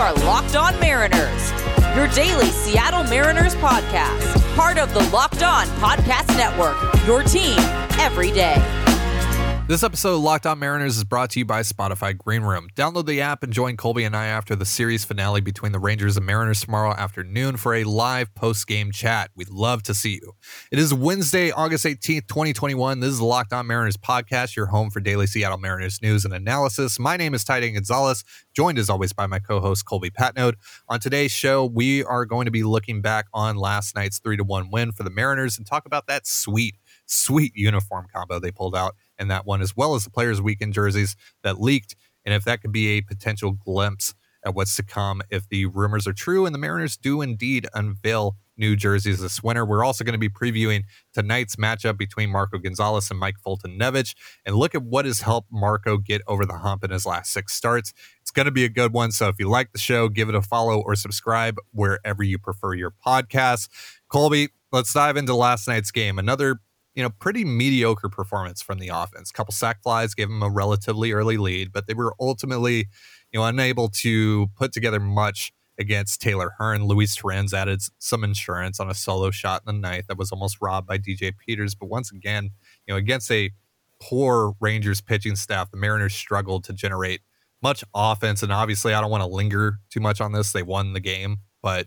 are Locked On Mariners, your daily Seattle Mariners podcast, part of the Locked On Podcast Network, your team every day. This episode of Locked On Mariners is brought to you by Spotify Greenroom. Download the app and join Colby and I after the series finale between the Rangers and Mariners tomorrow afternoon for a live post-game chat. We'd love to see you. It is Wednesday, August 18th, 2021. This is the Locked On Mariners podcast, your home for daily Seattle Mariners news and analysis. My name is Tidey Gonzalez, joined as always by my co-host Colby Patnode. On today's show, we are going to be looking back on last night's 3-1 win for the Mariners and talk about that sweet uniform combo they pulled out in that one, as well as the Players Weekend jerseys that leaked, and if that could be a potential glimpse at what's to come if the rumors are true and the Mariners do indeed unveil new jerseys this winter. We're also going to be previewing tonight's matchup between Marco Gonzalez and Mike Foltynewicz and look at what has helped Marco get over the hump in his last 6 starts. It's going to be a good one, so if you like the show, give it a follow or subscribe wherever you prefer your podcasts. Colby, let's dive into last night's game. Another pretty mediocre performance from the offense. A couple sack flies gave them a relatively early lead, but they were ultimately, unable to put together much against Taylor Hearn. Luis Torrens added some insurance on a solo shot in the ninth that was almost robbed by DJ Peters. But once again, against a poor Rangers pitching staff, the Mariners struggled to generate much offense. And obviously, I don't want to linger too much on this. They won the game, but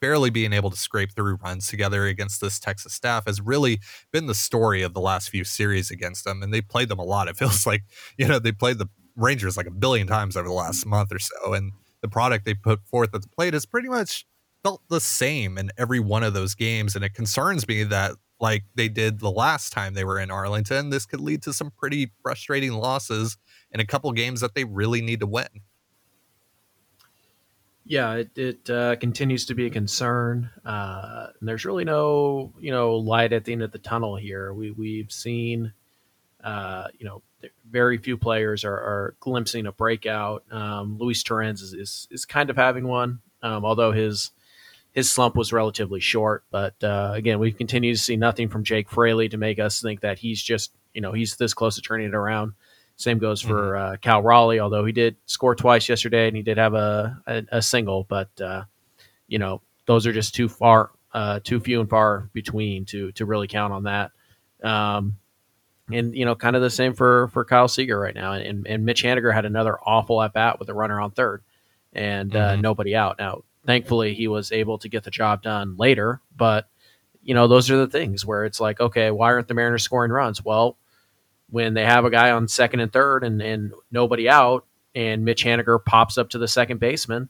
barely being able to scrape through runs together against this Texas staff has really been the story of the last few series against them. And they played them a lot. It feels like, they played the Rangers like a billion times over the last month or so. And the product they put forth at the plate has pretty much felt the same in every one of those games. And it concerns me that, like they did the last time they were in Arlington, this could lead to some pretty frustrating losses in a couple games that they really need to win. Yeah, it continues to be a concern. And there's really no, light at the end of the tunnel here. We've seen, very few players are glimpsing a breakout. Luis Torrens is kind of having one, although his slump was relatively short. But again, we've continued to see nothing from Jake Fraley to make us think that he's just, he's this close to turning it around. Same goes for Cal Raleigh, although he did score twice yesterday and he did have a single. But, those are just too few and far between to really count on that. Kind of the same for Kyle Seager right now. And Mitch Haniger had another awful at-bat with a runner on third and nobody out. Now, thankfully, he was able to get the job done later. But, those are the things where it's like, okay, why aren't the Mariners scoring runs? Well, when they have a guy on second and third and nobody out and Mitch Haniger pops up to the second baseman,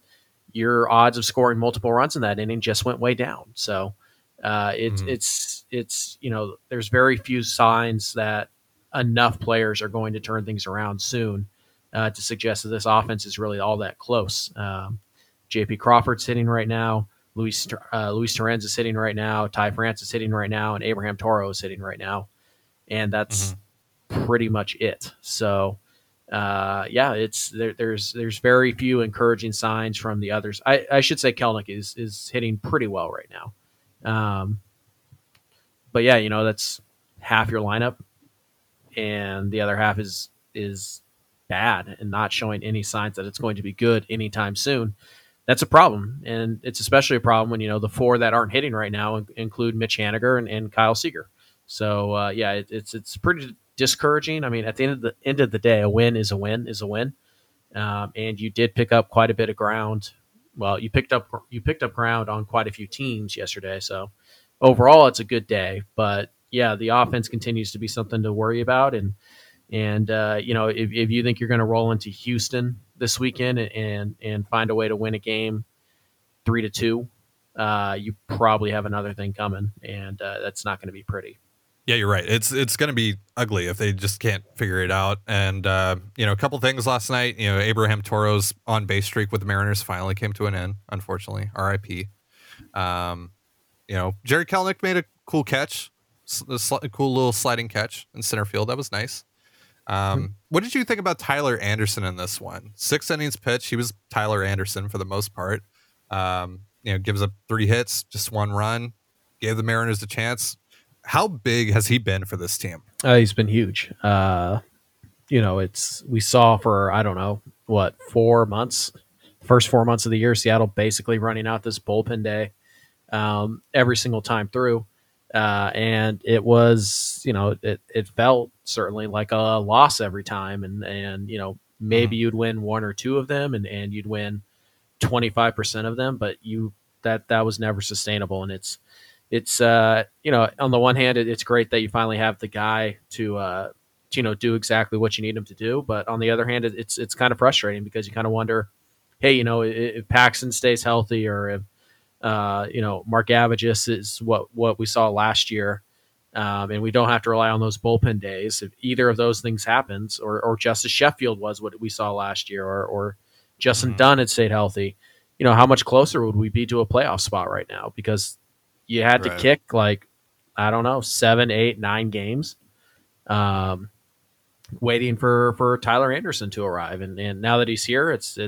your odds of scoring multiple runs in that inning just went way down. So it's there's very few signs that enough players are going to turn things around soon to suggest that this offense is really all that close. J.P. Crawford's hitting right now. Luis Torrens is hitting right now. Ty France is hitting right now. And Abraham Toro is hitting right now. And that's pretty much it. So it's there's very few encouraging signs from the others. I should say Kalnick is hitting pretty well right now. That's half your lineup and the other half is bad and not showing any signs that it's going to be good anytime soon. That's a problem. And it's especially a problem when, the 4 that aren't hitting right now include Mitch Haniger and Kyle Seager. So it's pretty discouraging. I mean, at the end of the day, a win is a win is a win. And you did pick up quite a bit of ground. Well, you picked up ground on quite a few teams yesterday. So overall, it's a good day. But yeah, the offense continues to be something to worry about. And if you think you're going to roll into Houston this weekend and find a way to win a game 3-2, you probably have another thing coming, and that's not going to be pretty. Yeah, you're right. It's going to be ugly if they just can't figure it out. And, a couple things last night, Abraham Toro's on-base streak with the Mariners finally came to an end, unfortunately, RIP. Jerry Kalnick made a cool catch, a cool little sliding catch in center field. That was nice. What did you think about Tyler Anderson in this one? 6 innings pitch. He was Tyler Anderson for the most part. Gives up 3 hits, just 1 run, gave the Mariners a chance. How big has he been for this team? He's been huge. We saw for, 4 months first 4 months of the year, Seattle basically running out this bullpen day every single time through. And it was, you know, it felt certainly like a loss every time. And you know, maybe you'd win one or two of them and you'd win 25% of them, but that was never sustainable. And it's you know, on the one hand, it's great that you finally have the guy to, you know, do exactly what you need him to do. But on the other hand, it's kind of frustrating because you kind of wonder, hey, you know, if Paxton stays healthy or if, you know, Mark Avagis is what we saw last year. And we don't have to rely on those bullpen days. If either of those things happens, or Justice Sheffield was what we saw last year, or Justin Dunn had stayed healthy, you know, how much closer would we be to a playoff spot right now? Because you had to kick like, I don't know, 7, 8, 9 games, waiting for Tyler Anderson to arrive. And now that he's here, it's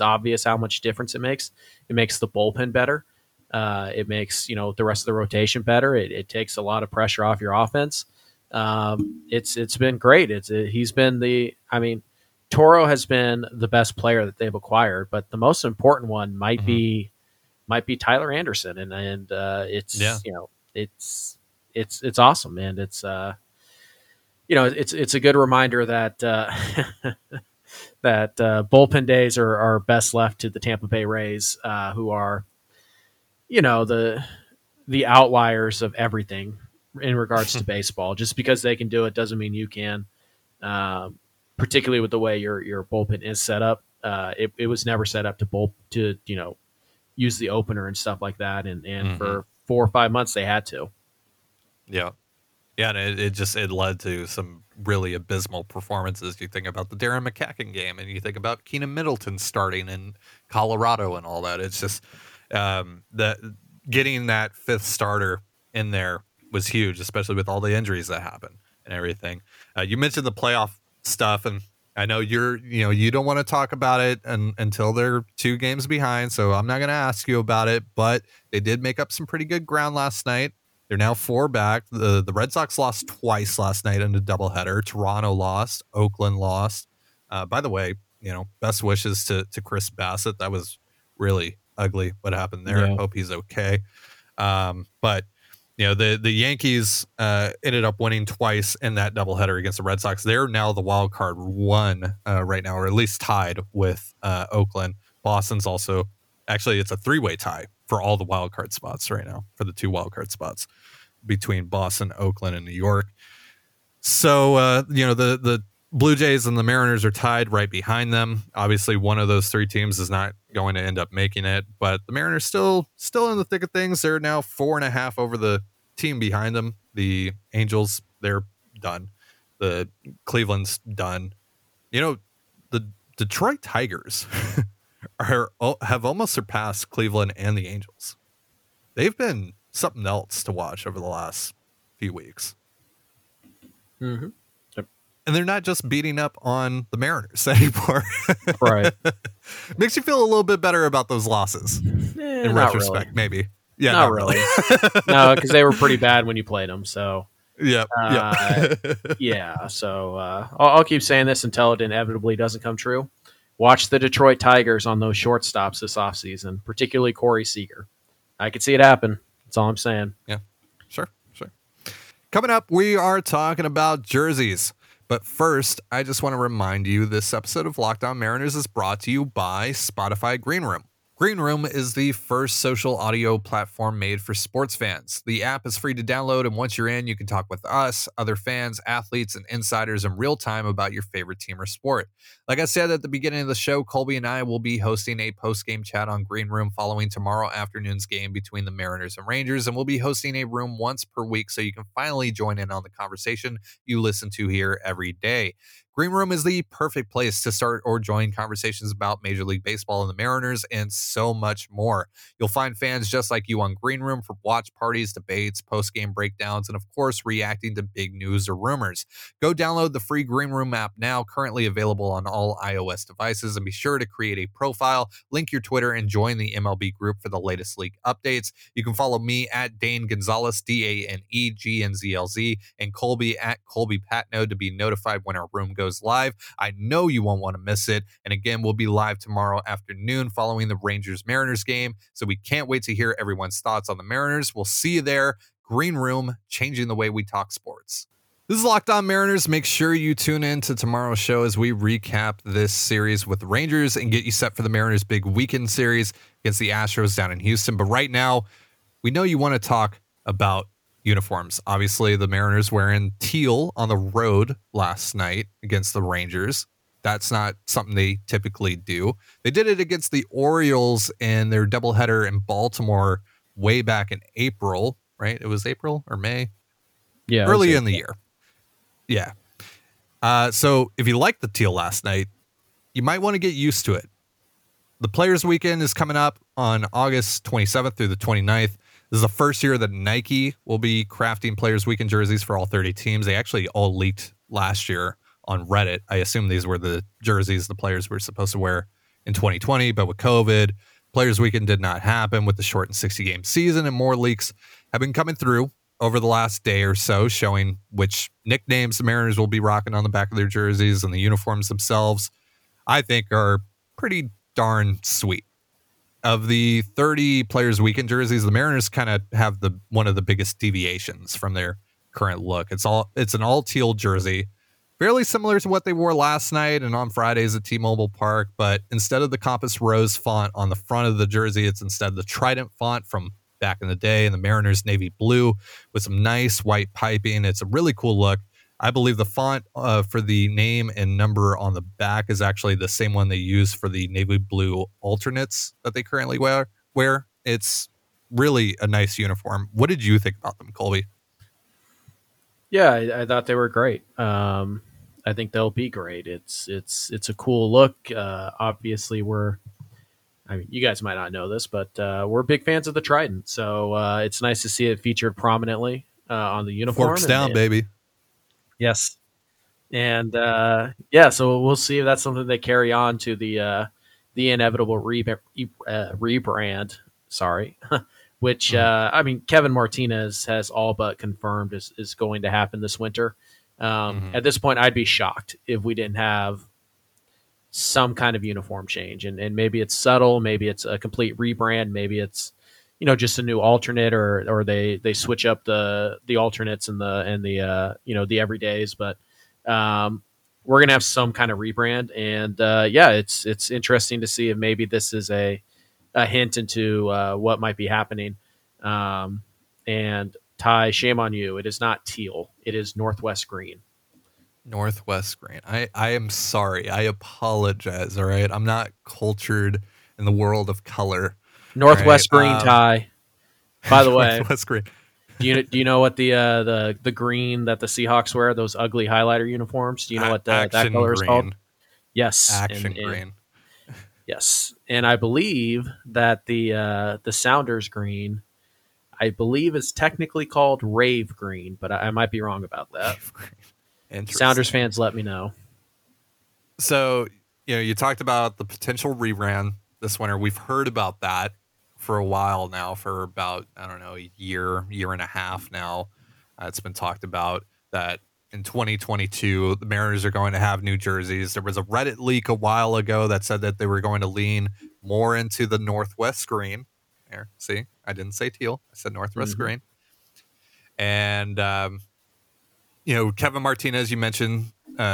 obvious how much difference it makes. It makes the bullpen better. It makes, you know, the rest of the rotation better. It takes a lot of pressure off your offense. It's been great. He's been Toro has been the best player that they've acquired, but the most important one might be Tyler Anderson. And you know, it's awesome. And it's a good reminder that, that bullpen days are best left to the Tampa Bay Rays, who are, you know, the outliers of everything in regards to baseball. Just because they can do it doesn't mean you can, particularly with the way your bullpen is set up. It was never set up to you know, use the opener and stuff like that. And for 4 or 5 months they had to. Yeah. Yeah. And it led to some really abysmal performances. You think about the Darren McCacken game and you think about Keenan Middleton starting in Colorado and all that. It's just, getting that fifth starter in there was huge, especially with all the injuries that happened and everything. You mentioned the playoff stuff, and I know you don't want to talk about it until they're 2 games behind, so I'm not going to ask you about it, but they did make up some pretty good ground last night. They're now 4 back. The Red Sox lost twice last night in a doubleheader. Toronto lost. Oakland lost. By the way, you know, best wishes to Chris Bassett. That was really ugly what happened there. I hope he's okay. But you know, the Yankees ended up winning twice in that doubleheader against the Red Sox. They're now the wild card one right now, or at least tied with Oakland. Boston's also, actually it's a 3-way tie for all the wild card spots right now, for the 2 wild card spots between Boston, Oakland, and New York. So you know, the Blue Jays and the Mariners are tied right behind them. Obviously, one of those 3 teams is not going to end up making it, but the Mariners still in the thick of things. They're now 4.5 over the team behind them. The Angels, they're done. The Cleveland's done. You know, the Detroit Tigers have almost surpassed Cleveland and the Angels. They've been something else to watch over the last few weeks. Mm-hmm. And they're not just beating up on the Mariners anymore. Right. Makes you feel a little bit better about those losses in retrospect, really. Maybe. Yeah, not really. No, because they were pretty bad when you played them. So, yeah. So I'll keep saying this until it inevitably doesn't come true. Watch the Detroit Tigers on those shortstops this offseason, particularly Corey Seager. I could see it happen. That's all I'm saying. Yeah, sure. Coming up, we are talking about jerseys. But first, I just want to remind you this episode of Locked On Mariners is brought to you by Spotify Greenroom. Greenroom is the first social audio platform made for sports fans. The app is free to download, and once you're in, you can talk with us, other fans, athletes, and insiders in real time about your favorite team or sport. Like I said at the beginning of the show, Colby and I will be hosting a post-game chat on Greenroom following tomorrow afternoon's game between the Mariners and Rangers, and we'll be hosting a room once per week so you can finally join in on the conversation you listen to here every day. Greenroom is the perfect place to start or join conversations about Major League Baseball and the Mariners and so much more. You'll find fans just like you on Greenroom for watch parties, debates, post-game breakdowns, and of course, reacting to big news or rumors. Go download the free Greenroom app now, currently available on all iOS devices, and be sure to create a profile, link your Twitter, and join the MLB group for the latest league updates. You can follow me at Dane Gonzalez, D-A-N-E-G-N-Z-L-Z, and Colby at Colby Patnode to be notified when our room goes goes live. I know you won't want to miss it. And again, we'll be live tomorrow afternoon following the Rangers-Mariners game. So we can't wait to hear everyone's thoughts on the Mariners. We'll see you there. Green Room, changing the way we talk sports. This is Locked On Mariners. Make sure you tune in to tomorrow's show as we recap this series with the Rangers and get you set for the Mariners' big weekend series against the Astros down in Houston. But right now, we know you want to talk about uniforms. Obviously, the Mariners wearing teal on the road last night against the Rangers. That's not something they typically do. They did it against the Orioles in their doubleheader in Baltimore way back in April, right? It was April or May? Yeah. Early in the year. Yeah. So if you liked the teal last night, you might want to get used to it. The Players Weekend is coming up on August 27th through the 29th. This is the first year that Nike will be crafting Players Weekend jerseys for all 30 teams. They actually all leaked last year on Reddit. I assume these were the jerseys the players were supposed to wear in 2020, but with COVID, Players Weekend did not happen with the shortened 60-game season, and more leaks have been coming through over the last day or so, showing which nicknames the Mariners will be rocking on the back of their jerseys, and the uniforms themselves, I think, are pretty darn sweet. Of the 30 Players Weekend jerseys, the Mariners kind of have the one of the biggest deviations from their current look. It's an all-teal jersey, fairly similar to what they wore last night and on Fridays at T-Mobile Park, but instead of the Compass Rose font on the front of the jersey, it's instead the Trident font from back in the day, and the Mariners navy blue with some nice white piping. It's a really cool look. I believe the font for the name and number on the back is actually the same one they use for the navy blue alternates that they currently wear. It's really a nice uniform. What did you think about them, Colby? Yeah, I thought they were great. I think they'll be great. It's a cool look. Obviously, you guys might not know this, but we're big fans of the Trident. So it's nice to see it featured prominently on the uniform. Forks down, baby. Yes. And so we'll see if that's something they carry on to the inevitable rebrand. Sorry. Which, Kevin Martinez has all but confirmed is going to happen this winter. At this point, I'd be shocked if we didn't have some kind of uniform change. And maybe it's subtle. Maybe it's a complete rebrand. Maybe it's, just a new alternate, or they switch up the alternates and the everydays, but we're going to have some kind of rebrand. And it's interesting to see if maybe this is a hint into what might be happening. And Ty, shame on you. It is not teal. It is Northwest green. Northwest green. I am sorry. I apologize. All right. I'm not cultured in the world of color. Northwest green, Ty. By the way, Northwest green. Do you know what the green that the Seahawks wear, those ugly highlighter uniforms? Do you know what that color is called? Yes, action green. Yes, and I believe that the Sounders green, I believe, is technically called rave green, but I might be wrong about that. Sounders fans, let me know. So you talked about the potential rebrand this winter. We've heard about that for a while now, for about, I don't know, a year and a half now. It's been talked about that in 2022, the Mariners are going to have new jerseys. There was a Reddit leak a while ago that said that they were going to lean more into the Northwest green. There, see, I didn't say teal. I said Northwest green. And, Kevin Martinez, you mentioned,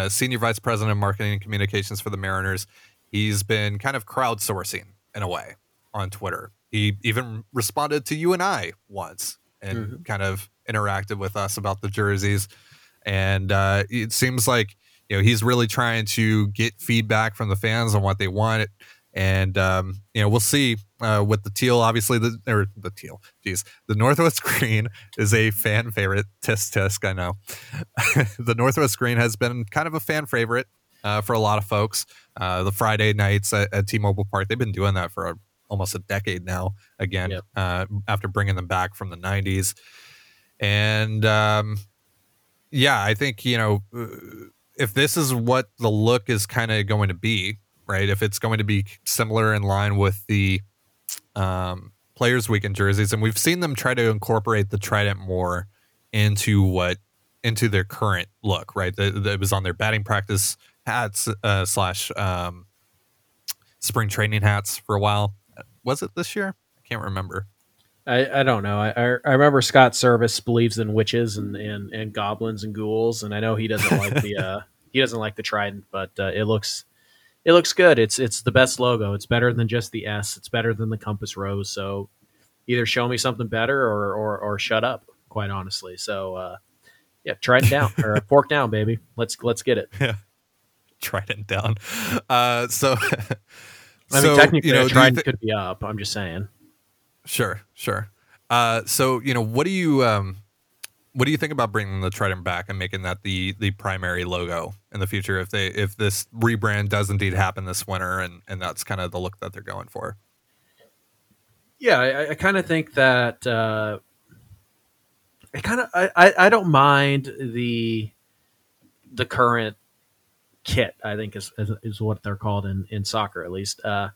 Senior Vice President of Marketing and Communications for the Mariners. He's been kind of crowdsourcing in a way on Twitter. He even responded to you and I once and kind of interacted with us about the jerseys. And it seems like, he's really trying to get feedback from the fans on what they want. And, we'll see with the teal, obviously, the Northwest green is a fan favorite. Tisk, I know. The Northwest green has been kind of a fan favorite for a lot of folks. The Friday nights at T-Mobile Park, they've been doing that for almost a decade now, again, yep. After bringing them back from the 90s. And, I think, if this is what the look is kind of going to be, right? If it's going to be similar in line with the Players Weekend jerseys, and we've seen them try to incorporate the Trident more into what into their current look, right? That was on their batting practice hats slash spring training hats for a while. Was it this year? I can't remember. I don't know. I remember Scott Service believes in witches and goblins and ghouls, and I know he doesn't like the trident, but it looks good. It's the best logo. It's better than just the S. It's better than the compass rose. So either show me something better or shut up, quite honestly. So trident down or fork down, baby. Let's get it. Yeah, trident down. So technically, trident could be up. I'm just saying. Sure. What do you think about bringing the trident back and making that the primary logo in the future if this rebrand does indeed happen this winter and that's kind of the look that they're going for? Yeah, I kind of think that I don't mind the current kit, I think is what they're called in soccer, at least. I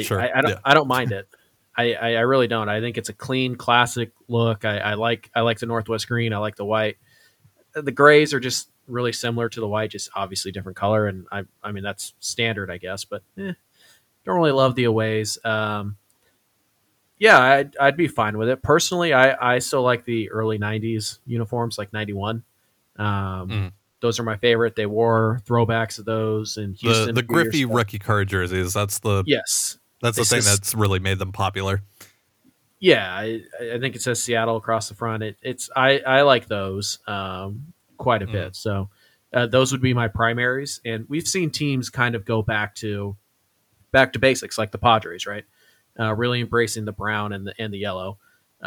don't mind it. I really don't. I think it's a clean, classic look. I like the Northwest green. I like the white. The grays are just really similar to the white, just obviously different color. And I mean, that's standard, I guess. But don't really love the aways. I'd be fine with it personally. I still like the early '90s uniforms, like '91. Those are my favorite. They wore throwbacks of those in Houston. The Griffey rookie card jerseys. That's the thing that's really made them popular. Yeah, I think it says Seattle across the front. I like those quite a bit. So those would be my primaries. And we've seen teams kind of go back to basics, like the Padres, right? Really embracing the brown and the yellow. They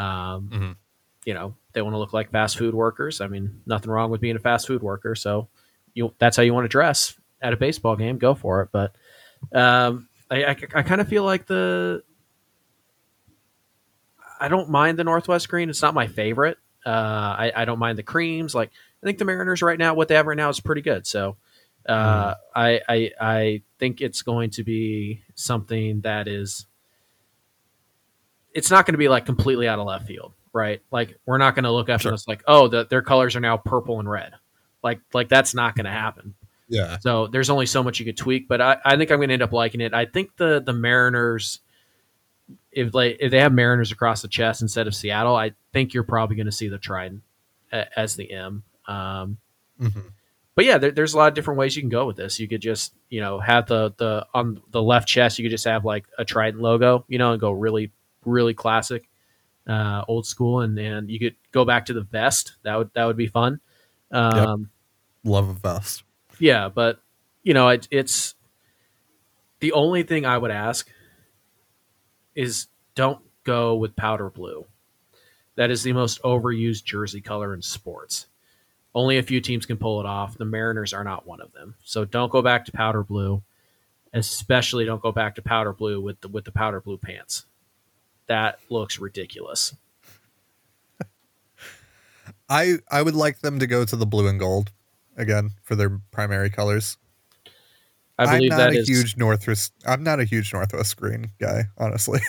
want to look like fast food workers. I mean, nothing wrong with being a fast food worker. So that's how you want to dress at a baseball game. Go for it, but. I kind of feel like I don't mind the Northwest green. It's not my favorite. I don't mind the creams. Like, I think the Mariners right now, what they have right now is pretty good. So I think it's going to be something that is, it's not going to be like completely out of left field, right? Like, we're not going to look after us like, oh, their colors are now purple and red. Like that's not going to happen. Yeah. So there's only so much you could tweak, but I think I'm going to end up liking it. I think the Mariners, if they have Mariners across the chest instead of Seattle, I think you're probably going to see the trident as the M. But yeah, there's a lot of different ways you can go with this. You could just have the on the left chest, you could just have like a trident logo, and go really really classic, old school, and you could go back to the vest. That would be fun. Yep. Love a vest. Yeah, but it's the only thing I would ask is don't go with powder blue. That is the most overused jersey color in sports. Only a few teams can pull it off. The Mariners are not one of them. So don't go back to powder blue, especially don't go back to powder blue with the powder blue pants. That looks ridiculous. I would like them to go to the blue and gold. Again, for their primary colors. I'm not a huge Northwest green guy, honestly.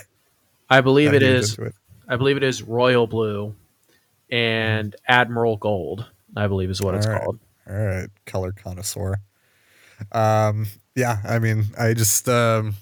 I believe it is royal blue and admiral gold, I believe is what it's called. All right, color connoisseur. I mean, I just I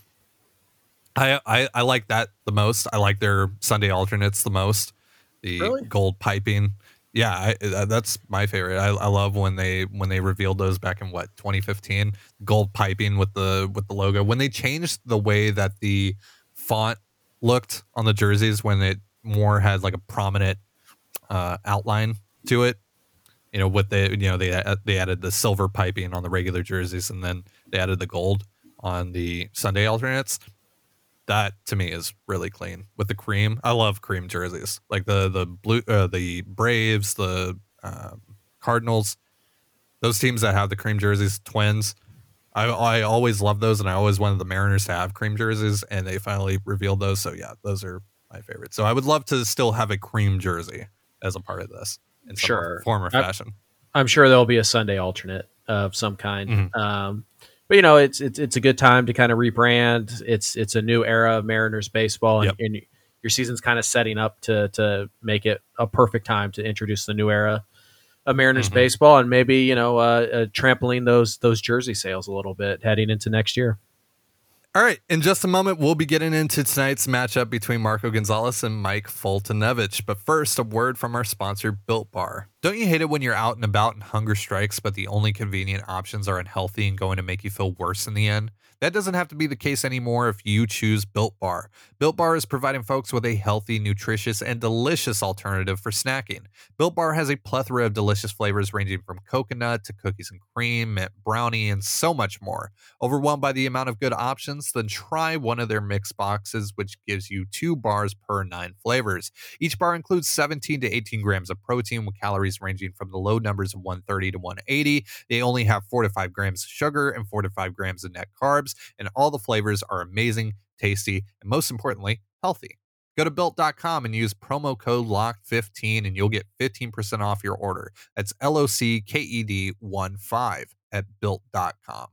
like that the most. I like their Sunday alternates the most. The gold piping. Yeah, that's my favorite. I love when they revealed those back in 2015, gold piping with the logo. When they changed the way that the font looked on the jerseys, when it more had like a prominent outline to it, they added the silver piping on the regular jerseys, and then they added the gold on the Sunday alternates. That to me is really clean with the cream. I love cream jerseys, like the blue, the Braves, the Cardinals, those teams that have the cream jerseys. Twins, I always love those, and I always wanted the Mariners to have cream jerseys, and they finally revealed those. So yeah, those are my favorites. So I would love to still have a cream jersey as a part of this in some form or fashion. I'm sure there'll be a Sunday alternate of some kind. But it's a good time to kind of rebrand. It's a new era of Mariners baseball, and, and your season's kind of setting up to make it a perfect time to introduce the new era of Mariners baseball, and maybe, you know, trampling those jersey sales a little bit heading into next year. All right. In just a moment, we'll be getting into tonight's matchup between Marco Gonzalez and Mike Foltynewicz. But first, a word from our sponsor, Built Bar. Don't you hate it when you're out and about and hunger strikes, but the only convenient options are unhealthy and going to make you feel worse in the end? That doesn't have to be the case anymore if you choose Built Bar. Built Bar is providing folks with a healthy, nutritious, and delicious alternative for snacking. Built Bar has a plethora of delicious flavors ranging from coconut to cookies and cream, mint brownie, and so much more. Overwhelmed by the amount of good options? Then try one of their mix boxes, which gives you 2 bars per 9 flavors. Each bar includes 17 to 18 grams of protein, with calories ranging from the low numbers of 130 to 180. They only have 4 to 5 grams of sugar and 4 to 5 grams of net carbs, and all the flavors are amazing, tasty, and most importantly, healthy. Go to Built.com and use promo code LOCK15, and you'll get 15% off your order. That's LOCKED15 at Built.com.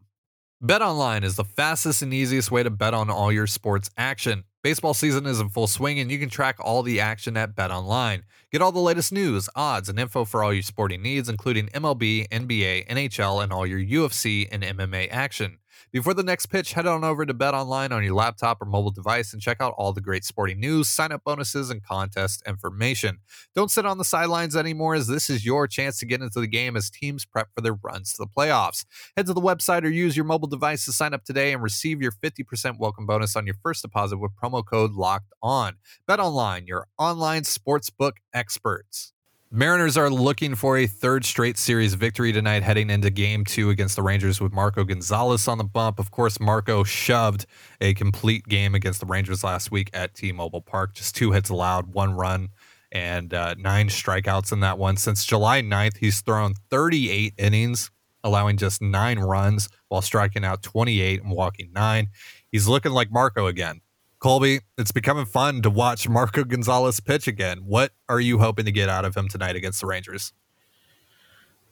BetOnline is the fastest and easiest way to bet on all your sports action. Baseball season is in full swing, and you can track all the action at BetOnline. Get all the latest news, odds, and info for all your sporting needs, including MLB, NBA, NHL, and all your UFC and MMA action. Before the next pitch, head on over to BetOnline on your laptop or mobile device and check out all the great sporting news, sign-up bonuses, and contest information. Don't sit on the sidelines anymore, as this is your chance to get into the game as teams prep for their runs to the playoffs. Head to the website or use your mobile device to sign up today and receive your 50% welcome bonus on your first deposit with promo code LOCKEDON. BetOnline, your online sportsbook experts. Mariners are looking for a third straight series victory tonight, heading into Game 2 against the Rangers with Marco Gonzalez on the bump. Of course, Marco shoved a complete game against the Rangers last week at T-Mobile Park. Just 2 hits allowed, 1 run, and 9 strikeouts in that one. Since July 9th, he's thrown 38 innings, allowing just 9 runs while striking out 28 and walking 9. He's looking like Marco again. Colby, it's becoming fun to watch Marco Gonzalez pitch again. What are you hoping to get out of him tonight against the Rangers?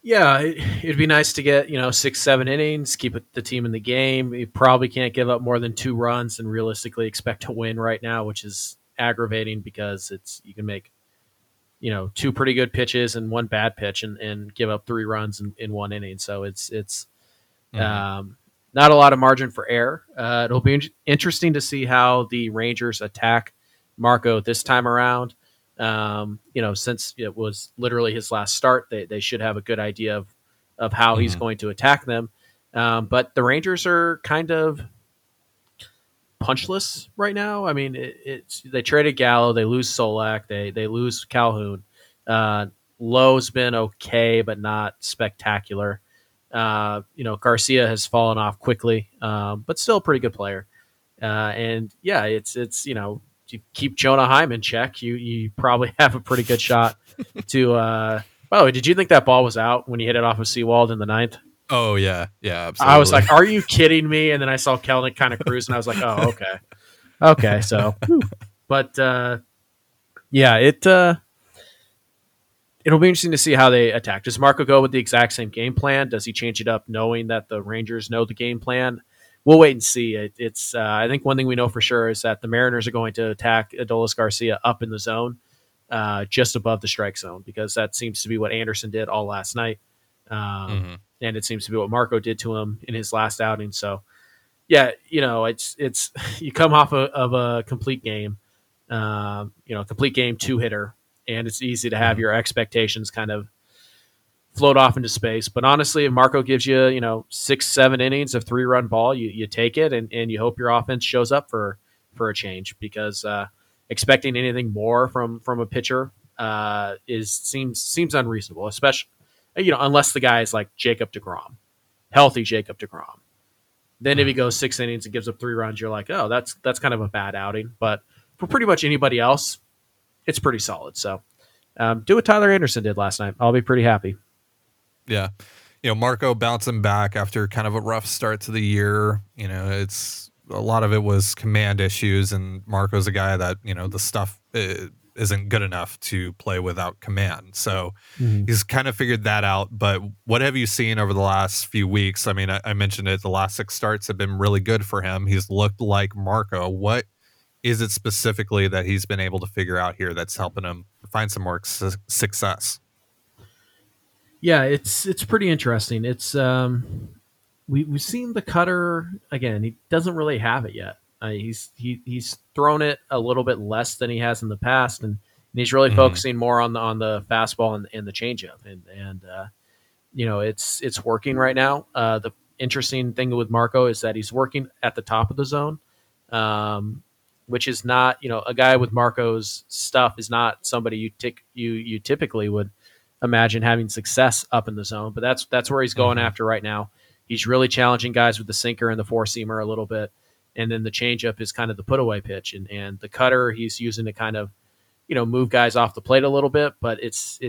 Yeah, it'd be nice to get, 6-7 innings, keep the team in the game. You probably can't give up more than 2 runs and realistically expect to win right now, which is aggravating because you can make, 2 pretty good pitches and 1 bad pitch and give up 3 runs in 1 inning. So it's not a lot of margin for error. It'll be interesting to see how the Rangers attack Marco this time around. Since it was literally his last start, they should have a good idea of how he's going to attack them. But the Rangers are kind of punchless right now. I mean, they traded Gallo, they lose Solak, they lose Calhoun. Lowe's been okay, but not spectacular. Garcia has fallen off quickly, but still a pretty good player. It's you keep Jonah Heim in check, you probably have a pretty good shot to. Did you think that ball was out when he hit it off of Seawald in the 9th? Oh yeah, absolutely. I was like, "Are you kidding me?" And then I saw Kalnick kind of cruise, and I was like, "Oh, okay." So, but it'll be interesting to see how they attack. Does Marco go with the exact same game plan? Does he change it up knowing that the Rangers know the game plan? We'll wait and see. I think one thing we know for sure is that the Mariners are going to attack Adolis Garcia up in the zone, just above the strike zone, because that seems to be what Anderson did all last night. And it seems to be what Marco did to him in his last outing. So yeah, it's you come off of a complete game, complete game 2-hitter. And it's easy to have your expectations kind of float off into space. But honestly, if Marco gives you, 6-7 innings of 3-run ball, you take it and you hope your offense shows up for a change, because expecting anything more from a pitcher seems unreasonable, especially, unless the guy is like Jacob DeGrom, healthy Jacob DeGrom. Then if he goes 6 innings and gives up 3 runs, you're like, oh, that's kind of a bad outing. But for pretty much anybody else, it's pretty solid. So do what Tyler Anderson did last night. I'll be pretty happy. Yeah. Marco bouncing back after kind of a rough start to the year. It's a lot of it was command issues, and Marco's a guy that, the stuff isn't good enough to play without command. So he's kind of figured that out. But what have you seen over the last few weeks? I mean, I mentioned it. The last 6 starts have been really good for him. He's looked like Marco. What is it specifically that he's been able to figure out here that's helping him find some more success? Yeah, it's pretty interesting. It's we've seen the cutter again. He doesn't really have it yet. He's thrown it a little bit less than he has in the past, and he's really focusing more on the fastball and the changeup, and you know, it's working right now. The interesting thing with Marco is that he's working at the top of the zone, which is not, you know, a guy with Marco's stuff is not somebody you typically would imagine having success up in the zone, but that's where he's going after right now. He's really challenging guys with the sinker and the four seamer a little bit. And then the changeup is kind of the put away pitch, and the cutter he's using to kind of, you know, move guys off the plate a little bit, but it's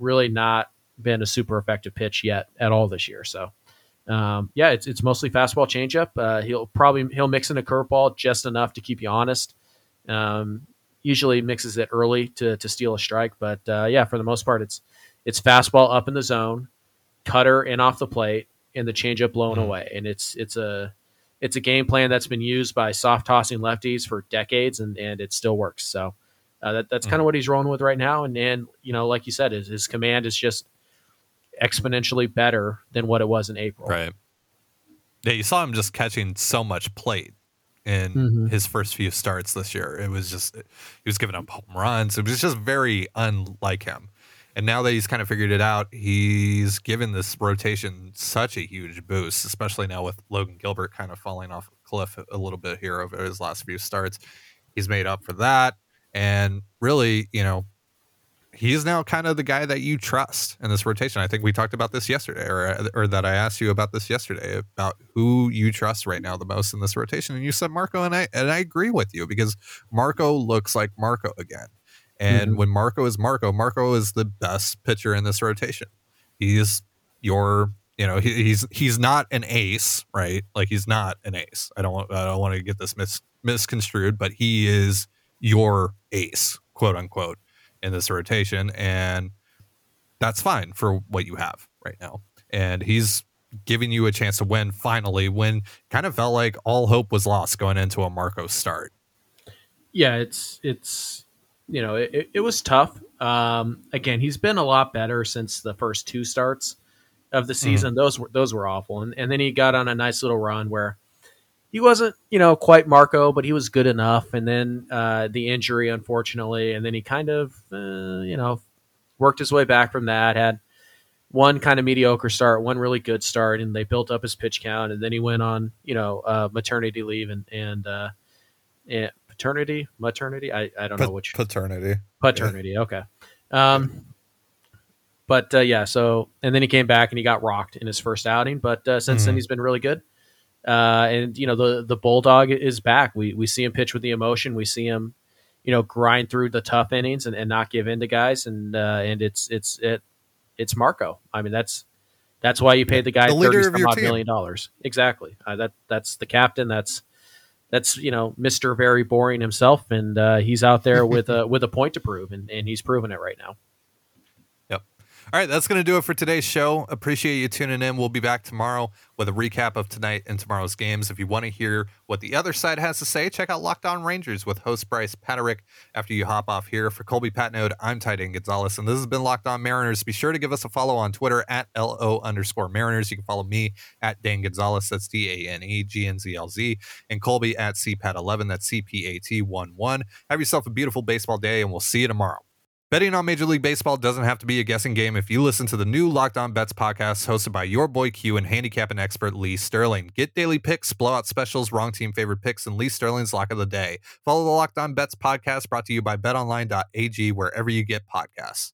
really not been a super effective pitch yet at all this year. So yeah, it's mostly fastball changeup. He'll mix in a curveball just enough to keep you honest. Usually mixes it early to steal a strike, but yeah, for the most part, it's fastball up in the zone, cutter in off the plate, and the changeup blown away. And it's a game plan that's been used by soft tossing lefties for decades, and it still works. So that's kind of what he's rolling with right now. And you know, like you said, his command is just exponentially better than what it was in April. Right. Yeah, you saw him just catching so much plate in his first few starts this year. It was just, he was giving up home runs. It was just very unlike him. And now that he's kind of figured it out, he's given this rotation such a huge boost, especially now with Logan Gilbert kind of falling off a cliff a little bit here over his last few starts. He's made up for that. And really, you know, he's now kind of the guy that you trust in this rotation. I think we talked about this yesterday, or that I asked you about this yesterday, about who you trust right now the most in this rotation. And you said Marco, and I agree with you, because Marco looks like Marco again. And when Marco is Marco, Marco is the best pitcher in this rotation. He's your, you know, he's not an ace, right? Like, he's not an ace. I don't want to get this misconstrued, but he is your ace, quote unquote, in this rotation, and that's fine for what you have right now. And he's giving you a chance to win finally, when kind of felt like all hope was lost going into a Marco start. Yeah, it's you know, it was tough. Again, he's been a lot better since the first two starts of the season. Those were awful, and then he got on a nice little run where he wasn't, you know, quite Marco, but he was good enough. And then the injury, unfortunately, and then he kind of, you know, worked his way back from that. Had one kind of mediocre start, one really good start, and they built up his pitch count. And then he went on, you know, maternity leave and paternity, maternity. I don't know which paternity. Yeah. Okay, but yeah. So, and then he came back and he got rocked in his first outing, but since then he's been really good. And you know, the bulldog is back. We see him pitch with the emotion. We see him, you know, grind through the tough innings and not give in to guys. And it's Marco. I mean, that's why you paid the guy the $30 million. Exactly. That's the captain. That's you know, Mr. Very Boring himself. And he's out there with a point to prove, and he's proven it right now. All right, that's going to do it for today's show. Appreciate you tuning in. We'll be back tomorrow with a recap of tonight and tomorrow's games. If you want to hear what the other side has to say, check out Locked On Rangers with host Bryce Paterick after you hop off here. For Colby Patnode, I'm Tidey Gonzalez, and this has been Locked On Mariners. Be sure to give us a follow on Twitter at @LO_Mariners. You can follow me at Dan Gonzalez. That's DANEGNZLZ. And Colby at CPAT11. That's CPAT11. Have yourself a beautiful baseball day, and we'll see you tomorrow. Betting on Major League Baseball doesn't have to be a guessing game if you listen to the new Locked On Bets podcast hosted by your boy Q and handicapping expert Lee Sterling. Get daily picks, blowout specials, wrong team favorite picks, and Lee Sterling's Lock of the Day. Follow the Locked On Bets podcast, brought to you by BetOnline.ag, wherever you get podcasts.